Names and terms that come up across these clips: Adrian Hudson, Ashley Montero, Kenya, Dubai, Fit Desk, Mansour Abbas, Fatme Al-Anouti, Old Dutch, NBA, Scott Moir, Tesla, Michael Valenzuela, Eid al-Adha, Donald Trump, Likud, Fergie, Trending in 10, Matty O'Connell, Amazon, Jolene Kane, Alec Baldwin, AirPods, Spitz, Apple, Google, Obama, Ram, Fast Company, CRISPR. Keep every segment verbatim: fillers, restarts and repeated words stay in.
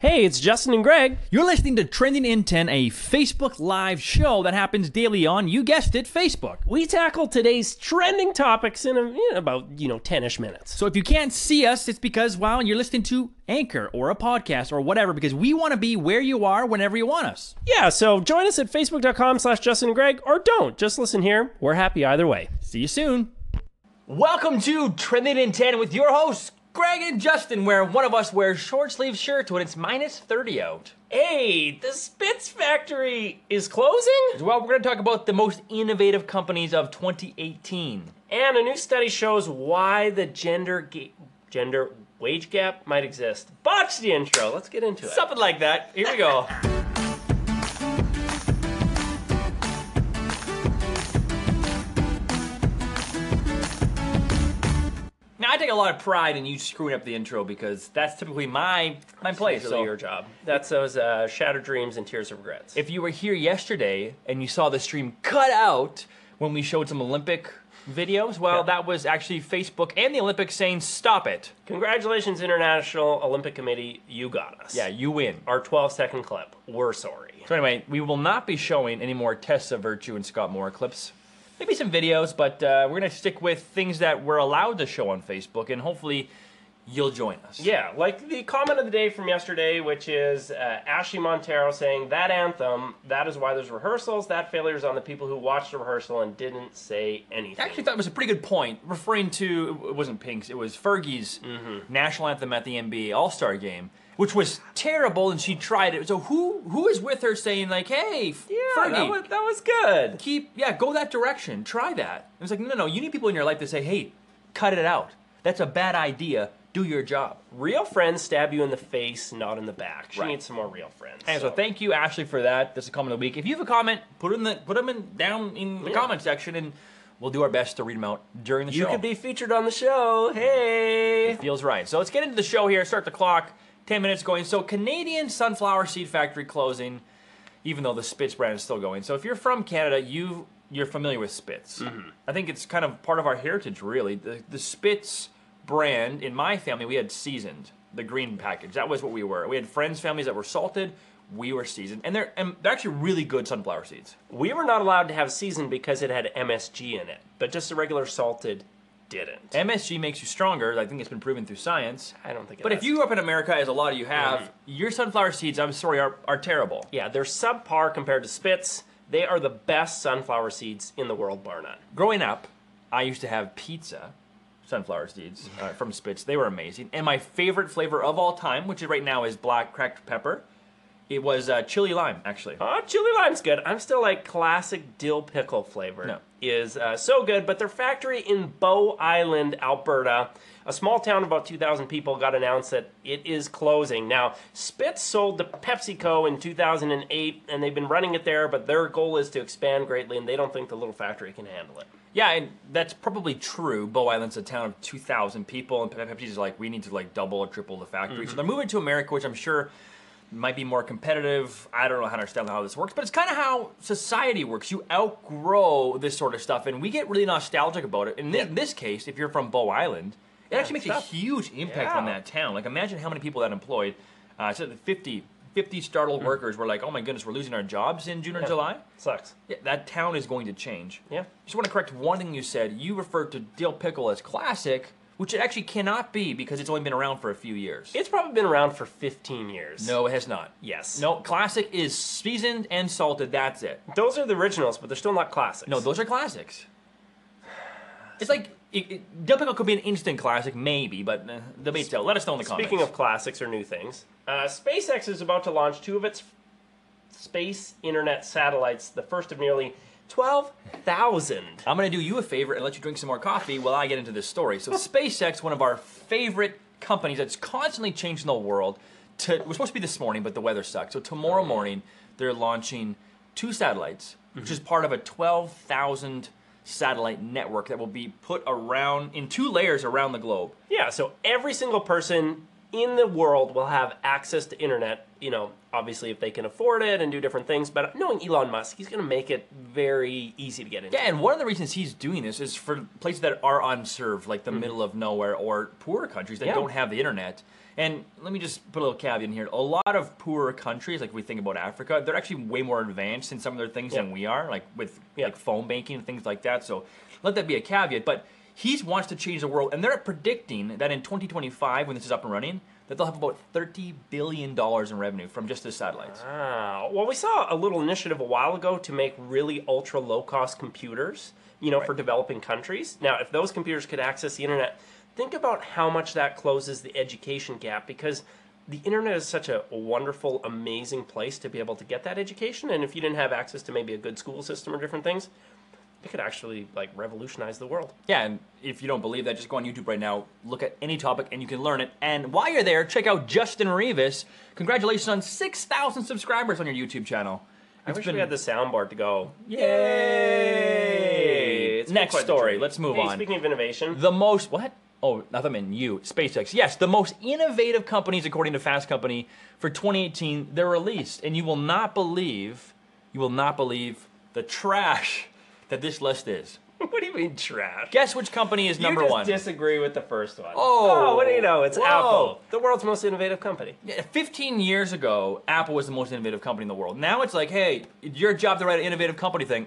Hey, it's Justin and Greg. You're listening to Trending in ten, a Facebook Live show that happens daily on, you guessed it, Facebook. We tackle today's trending topics in, a, in about, you know, ten-ish minutes. So if you can't see us, it's because, wow, you're listening to Anchor or a podcast or whatever, because we want to be where you are whenever you want us. Yeah, so join us at facebook.com slash Justin and Greg, or don't. Just listen here. We're happy either way. See you soon. Welcome to Trending in ten with your hosts, Greg and Justin, where one of us wears short sleeve shirts when it's minus thirty out. Hey, the Spitz factory is closing? Well, we're going to talk about the most innovative companies of twenty eighteen. And a new study shows why the gender ga- gender wage gap might exist. Botch the intro. Let's get into it. Something like that. Here we go. I take a lot of pride in you screwing up the intro because that's typically my my place. So your job. That's those uh, shattered dreams and tears of regrets. If you were here yesterday and you saw the stream cut out when we showed some Olympic videos, well, yeah. That was actually Facebook and the Olympics saying stop it. Congratulations, International Olympic Committee. You got us. Yeah, you win. Our twelve second clip. We're sorry. So anyway, we will not be showing any more Tessa Virtue and Scott Moir clips. Maybe some videos, but uh, we're going to stick with things that we're allowed to show on Facebook, and hopefully you'll join us. Yeah, like the comment of the day from yesterday, which is uh, Ashley Montero saying, that anthem, that is why there's rehearsals, that failure is on the people who watched the rehearsal and didn't say anything. I actually thought it was a pretty good point, referring to, it wasn't Pink's, it was Fergie's mm-hmm. national anthem at the N B A All-Star Game, which was terrible, and she tried it. So who who is with her saying, like, hey, yeah, Fergie. That was, that was good. Keep, yeah, go that direction. Try that. It was like, no, no, you need people in your life to say, hey, cut it out. That's a bad idea. Do your job. Real friends stab you in the face, not in the back. She right. needs some more real friends. And so. so thank you, Ashley, for that. This is a comment of the week. If you have a comment, put them in, the, put them in, down in the yeah. comment section, and we'll do our best to read them out during the you show. You could be featured on the show. Hey. It feels right. So let's get into the show here. Start the clock. ten minutes going. So Canadian sunflower seed factory closing, even though the Spitz brand is still going. So if you're from Canada, you, you're familiar with Spitz. Mm-hmm. I think it's kind of part of our heritage, really. The, the Spitz brand, in my family, we had seasoned, the green package. That was what we were. We had friends' families that were salted. We were seasoned. And they're, and they're actually really good sunflower seeds. We were not allowed to have seasoned because it had M S G in it, but just the regular salted didn't. M S G makes you stronger. I think it's been proven through science. I don't think it But has. If you grew up in America, as a lot of you have, mm-hmm. your sunflower seeds, I'm sorry, are, are terrible. Yeah, they're subpar compared to Spitz. They are the best sunflower seeds in the world, bar none. Growing up, I used to have pizza sunflower seeds uh, from Spitz. They were amazing. And my favorite flavor of all time, which right now is black cracked pepper, it was uh, chili lime, actually. Oh, chili lime's good. I'm still like classic dill pickle flavor. No. Is uh, so good, but their factory in Bow Island, Alberta, a small town about two thousand people, got announced that it is closing. Now, Spitz sold to PepsiCo in two thousand eight, and they've been running it there, but their goal is to expand greatly, and they don't think the little factory can handle it. Yeah, and that's probably true. Bow Island's a town of two thousand people, and Pepsi's like, we need to like double or triple the factory. Mm-hmm. So they're moving to America, which I'm sure might be more competitive. I don't know how to understand how this works, but it's kind of how society works. You outgrow this sort of stuff, and we get really nostalgic about it. In this, yeah. in this case, if you're from Bow Island, it yeah, actually makes tough. a huge impact yeah. on that town. Like, imagine how many people that employed. Uh, so the fifty, fifty startled mm. workers were like, oh my goodness, we're losing our jobs in June yeah. or July? Sucks. Yeah, that town is going to change. Yeah. Just want to correct one thing you said. You referred to dill pickle as classic, which it actually cannot be because it's only been around for a few years. It's probably been around for fifteen years. No, it has not. Yes. No, classic is seasoned and salted, that's it. Those are the originals, but they're still not classics. No, those are classics. It's like, it, it, dill pickle could be an instant classic, maybe, but uh, debate's out. Let us know in the comments. Speaking of classics or new things, uh, SpaceX is about to launch two of its space internet satellites, the first of nearly twelve thousand. I'm going to do you a favor and let you drink some more coffee while I get into this story. So SpaceX, one of our favorite companies that's constantly changing the world. To, it was supposed to be this morning, but the weather sucked. So tomorrow morning, they're launching two satellites, mm-hmm. which is part of a twelve thousand satellite network that will be put around, in two layers around the globe. Yeah, so every single person in the world will have access to internet, you know, obviously if they can afford it and do different things, but knowing Elon Musk, he's going to make it very easy to get into. Yeah, and one of the reasons he's doing this is for places that are unserved, like the mm-hmm. middle of nowhere or poorer countries that yeah. don't have the internet. And let me just put a little caveat in here. A lot of poorer countries, like we think about Africa, they're actually way more advanced in some of their things yeah. than we are, like with yeah. like phone banking and things like that. So let that be a caveat, but he wants to change the world, and they're predicting that in twenty twenty-five, when this is up and running, that they'll have about thirty billion dollars in revenue from just the satellites. Wow. Well, we saw a little initiative a while ago to make really ultra low-cost computers, you know, right. for developing countries. Now, if those computers could access the internet, think about how much that closes the education gap, because the internet is such a wonderful, amazing place to be able to get that education, and if you didn't have access to maybe a good school system or different things, it could actually, like, revolutionize the world. Yeah, and if you don't believe that, just go on YouTube right now, look at any topic, and you can learn it. And while you're there, check out Justin Revis. Congratulations on six thousand subscribers on your YouTube channel. It's I wish been... we had the soundboard to go, yay! It's Next story, let's move hey, on. Speaking of innovation. The most, what? Oh, I thought I meant you. SpaceX. Yes, the most innovative companies, according to Fast Company, for twenty eighteen, they're released. And you will not believe, you will not believe the trash that this list is. What do you mean trash? Guess which company is number one. You just disagree with the first one. Oh, oh what do you know? It's whoa. Apple, the world's most innovative company. Yeah, fifteen years ago, Apple was the most innovative company in the world. Now it's like, hey, your job to write an innovative company thing.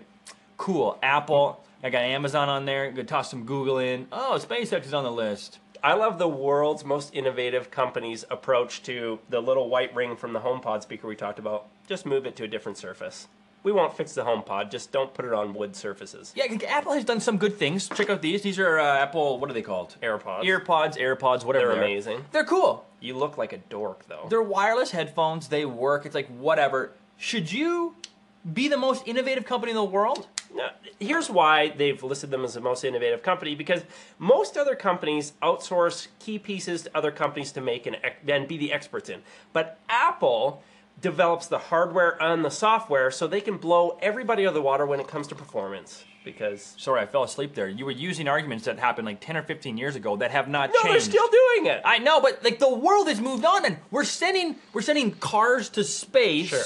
Cool, Apple. I got Amazon on there. Could toss some Google in. Oh, SpaceX is on the list. I love the world's most innovative company's approach to the little white ring from the HomePod speaker we talked about. Just move it to a different surface. We won't fix the HomePod, just don't put it on wood surfaces. Yeah, Apple has done some good things. Check out these. These are uh, Apple, what are they called? AirPods. AirPods, AirPods, whatever they're. They're amazing. They're cool. You look like a dork, though. They're wireless headphones. They work. It's like, whatever. Should you be the most innovative company in the world? No. Here's why they've listed them as the most innovative company, because most other companies outsource key pieces to other companies to make and, and be the experts in. But Apple develops the hardware and the software so they can blow everybody out of the water when it comes to performance. Because sorry, I fell asleep there. You were using arguments that happened like ten or fifteen years ago that have not no, changed. No, they're still doing it. I know, but like the world has moved on, and we're sending we're sending cars to space. Sure.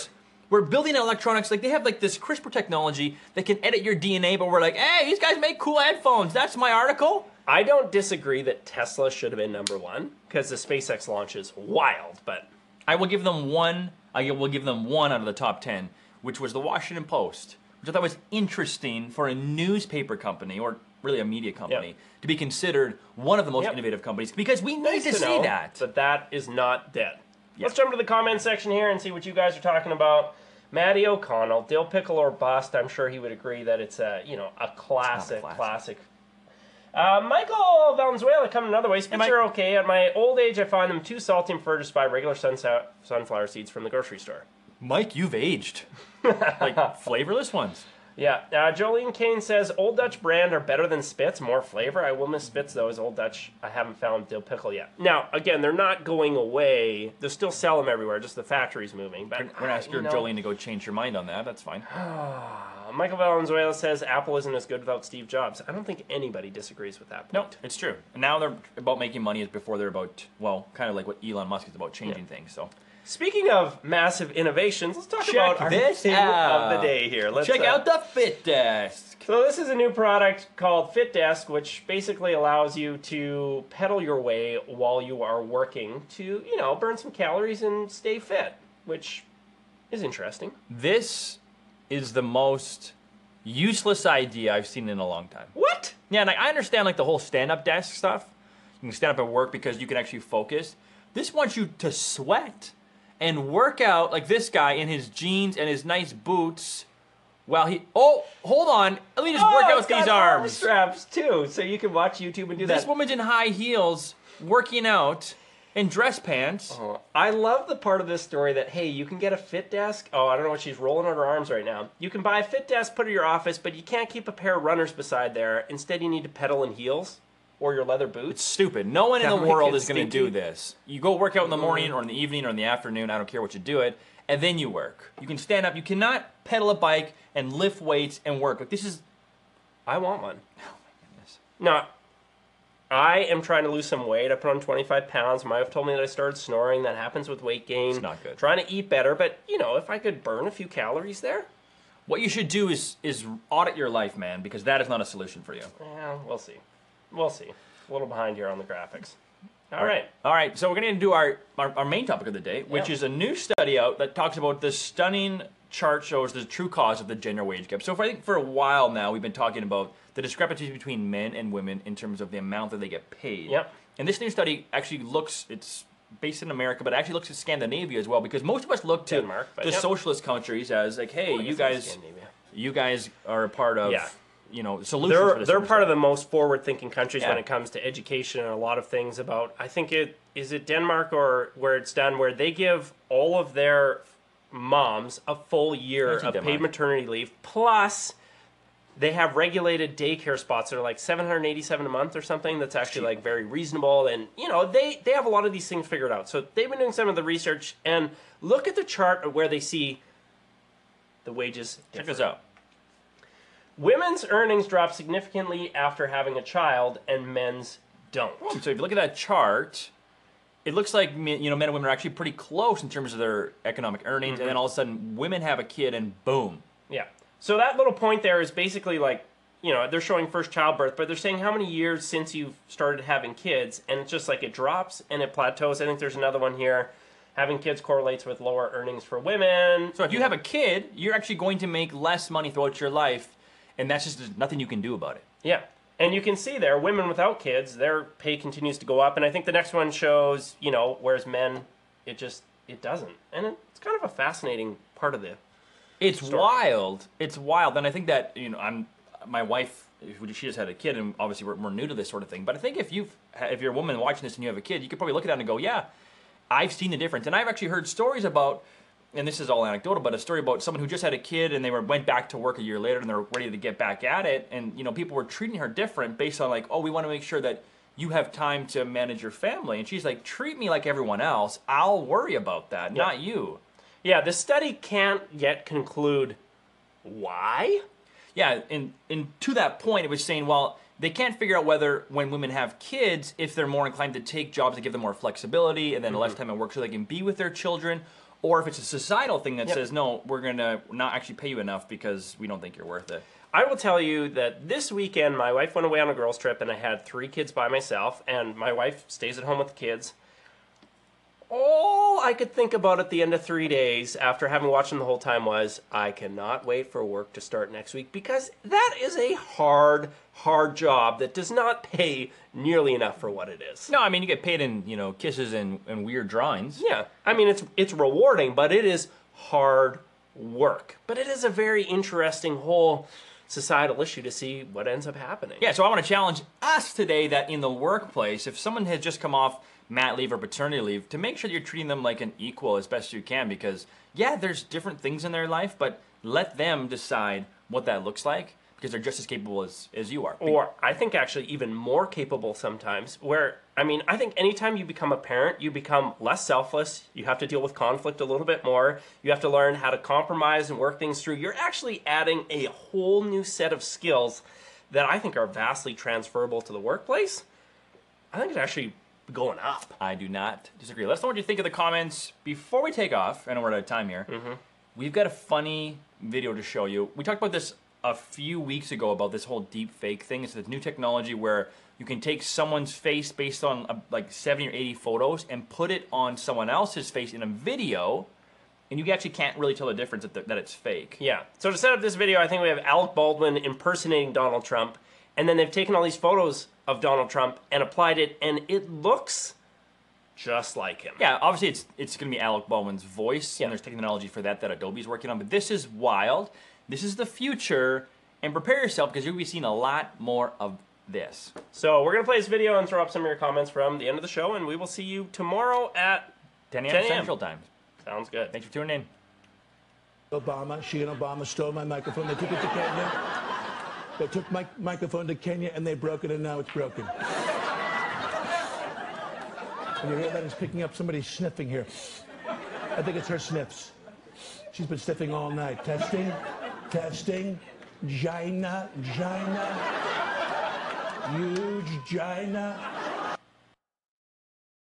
We're building electronics. Like they have like this CRISPR technology that can edit your D N A, but we're like, hey, these guys make cool headphones. That's my article. I don't disagree that Tesla should have been number one because the SpaceX launch is wild, but I will give them one. I will give them one out of the top ten, which was the Washington Post, which I thought was interesting for a newspaper company, or really a media company, yep. to be considered one of the most yep. innovative companies, because we need nice to, to see that. But that is not dead. Yep. Let's jump to the comment section here and see what you guys are talking about. Matty O'Connell, dill pickle or bust, I'm sure he would agree that it's a, you know, a classic, a classic. classic. Uh, Michael Valenzuela coming another way. Spitz are okay. At my old age, I find them too salty and for just buy regular sunsa- sunflower seeds from the grocery store. Mike, you've aged. Like flavorless ones. Yeah. Uh, Jolene Kane says, Old Dutch brand are better than Spitz. More flavor. I will miss Spitz, though, as Old Dutch. I haven't found dill pickle yet. Now, again, they're not going away. They'll still sell them everywhere. Just the factory's moving. But We're going to ask your know. Jolene to go change your mind on that. That's fine. Michael Valenzuela says Apple isn't as good without Steve Jobs. I don't think anybody disagrees with that point. No, it's true. And now they're about making money as before they're about, well, kind of like what Elon Musk is about, changing yeah. things. So, speaking of massive innovations, let's talk Check about our this out. Of the day here. Let's, Check uh, out the Fit Desk. So this is a new product called Fit Desk, which basically allows you to pedal your way while you are working to, you know, burn some calories and stay fit, which is interesting. This is the most useless idea I've seen in a long time. What? Yeah, and I understand like the whole stand-up desk stuff. You can stand up at work because you can actually focus. This wants you to sweat and work out like this guy in his jeans and his nice boots while he, oh, hold on. Let me just oh, work out with these arms. Arm straps too, so you can watch YouTube and do this that. This woman's in high heels working out. In dress pants. Oh, I love the part of this story that, hey, you can get a Fit Desk. Oh, I don't know what she's rolling on her arms right now. You can buy a Fit Desk, put it in your office, but you can't keep a pair of runners beside there. Instead, you need to pedal in heels or your leather boots. It's stupid. No one that in the world is going to do this. You go work out in the morning or in the evening or in the afternoon. I don't care what you do it. And then you work. You can stand up. You cannot pedal a bike and lift weights and work. Like, this is... I want one. Oh, my goodness. No. I am trying to lose some weight. I put on twenty-five pounds. My wife told me that I started snoring. That happens with weight gain. It's not good. Trying to eat better, but, you know, if I could burn a few calories there. What you should do is is audit your life, man, because that is not a solution for you. Yeah, we'll see. We'll see. A little behind here on the graphics. All right. right. All right, so we're going to do our, our, our main topic of the day, which yeah. is a new study out that talks about the stunning chart shows the true cause of the gender wage gap. So for, I think for a while now, we've been talking about the discrepancies between men and women in terms of the amount that they get paid. Yep. And this new study actually looks, it's based in America, but it actually looks at Scandinavia as well, because most of us look to Denmark, the yep. socialist countries as like, hey, well, you guys you guys are a part of... Yeah. You know, solutions. They're, for this they're part of the most forward-thinking countries yeah. when it comes to education and a lot of things about. I think it is it Denmark or where it's done where they give all of their moms a full year of Denmark. Paid maternity leave, plus they have regulated daycare spots that are like seven hundred eighty-seven dollars a month or something. That's actually like very reasonable, and you know they they have a lot of these things figured out. So they've been doing some of the research and look at the chart of where they see the wages. Check this out. Women's earnings drop significantly after having a child, and men's don't. So if you look at that chart, it looks like you know men and women are actually pretty close in terms of their economic earnings, mm-hmm. and then all of a sudden women have a kid, and boom. Yeah. So that little point there is basically like, you know, they're showing first childbirth, but they're saying how many years since you've started having kids, and it's just like it drops and it plateaus. I think there's another one here. Having kids correlates with lower earnings for women. So if you have a kid, you're actually going to make less money throughout your life. And that's just, there's nothing you can do about it. Yeah. And you can see there, women without kids, their pay continues to go up. And I think the next one shows, you know, whereas men, it just, it doesn't. And it, it's kind of a fascinating part of the It's story. wild. It's wild. And I think that, you know, I'm, my wife, she just had a kid, and obviously we're, we're new to this sort of thing. But I think if you've, if you're a woman watching this and you have a kid, you could probably look at that and go, yeah, I've seen the difference. And I've actually heard stories about... and this is all anecdotal, but a story about someone who just had a kid and they were went back to work a year later and they're ready to get back at it, and you know people were treating her different based on like, oh, we want to make sure that you have time to manage your family, and she's like, treat me like everyone else. I'll worry about that, yeah. not you. Yeah, the study can't yet conclude why. Yeah, and and to that point, it was saying, well, they can't figure out whether when women have kids, if they're more inclined to take jobs that give them more flexibility and then mm-hmm. less time at work so they can be with their children. Or if it's a societal thing that yep. says, no, we're going to not actually pay you enough because we don't think you're worth it. I will tell you that this weekend, my wife went away on a girls' trip, and I had three kids by myself, and my wife stays at home with the kids. All I could think about at the end of three days after having watched them the whole time was, I cannot wait for work to start next week, because that is a hard, hard job that does not pay nearly enough for what it is. No, I mean, you get paid in, you know, kisses and, and weird drawings. Yeah. I mean, it's it's rewarding, but it is hard work. But it is a very interesting whole societal issue to see what ends up happening. Yeah, so I want to challenge us today that in the workplace, if someone has just come off mat leave or paternity leave, to make sure that you're treating them like an equal as best you can, because, yeah, there's different things in their life, but let them decide what that looks like. Because they're just as capable as, as you are. Or I think actually even more capable sometimes, where, I mean, I think anytime you become a parent, you become less selfless. You have to deal with conflict a little bit more. You have to learn how to compromise and work things through. You're actually adding a whole new set of skills that I think are vastly transferable to the workplace. I think it's actually going up. I do not disagree. Let us know what you think of the comments. Before we take off, I know we're out of time here, mm-hmm. we've got a funny video to show you. We talked about this a few weeks ago about this whole deep fake thing. It's this new technology where you can take someone's face based on uh, like seventy or eighty photos and put it on someone else's face in a video, and you actually can't really tell the difference that, the, that it's fake. Yeah. So to set up this video, I think we have Alec Baldwin impersonating Donald Trump, and then they've taken all these photos of Donald Trump and applied it, and it looks just like him. Yeah, obviously it's, it's going to be Alec Baldwin's voice, yeah. and there's technology for that that Adobe's working on, but this is wild. This is the future, and prepare yourself because you'll be seeing a lot more of this. So we're going to play this video and throw up some of your comments from the end of the show, and we will see you tomorrow at ten a.m. Central Time. Sounds good. Thanks for tuning in. Obama, she and Obama stole my microphone. They took it to Kenya. They took my microphone to Kenya, and they broke it, and now it's broken. And you hear that? It's picking up somebody sniffing here. I think it's her sniffs. She's been sniffing all night. Testing. Testing, Gina, Gina. Huge Gina.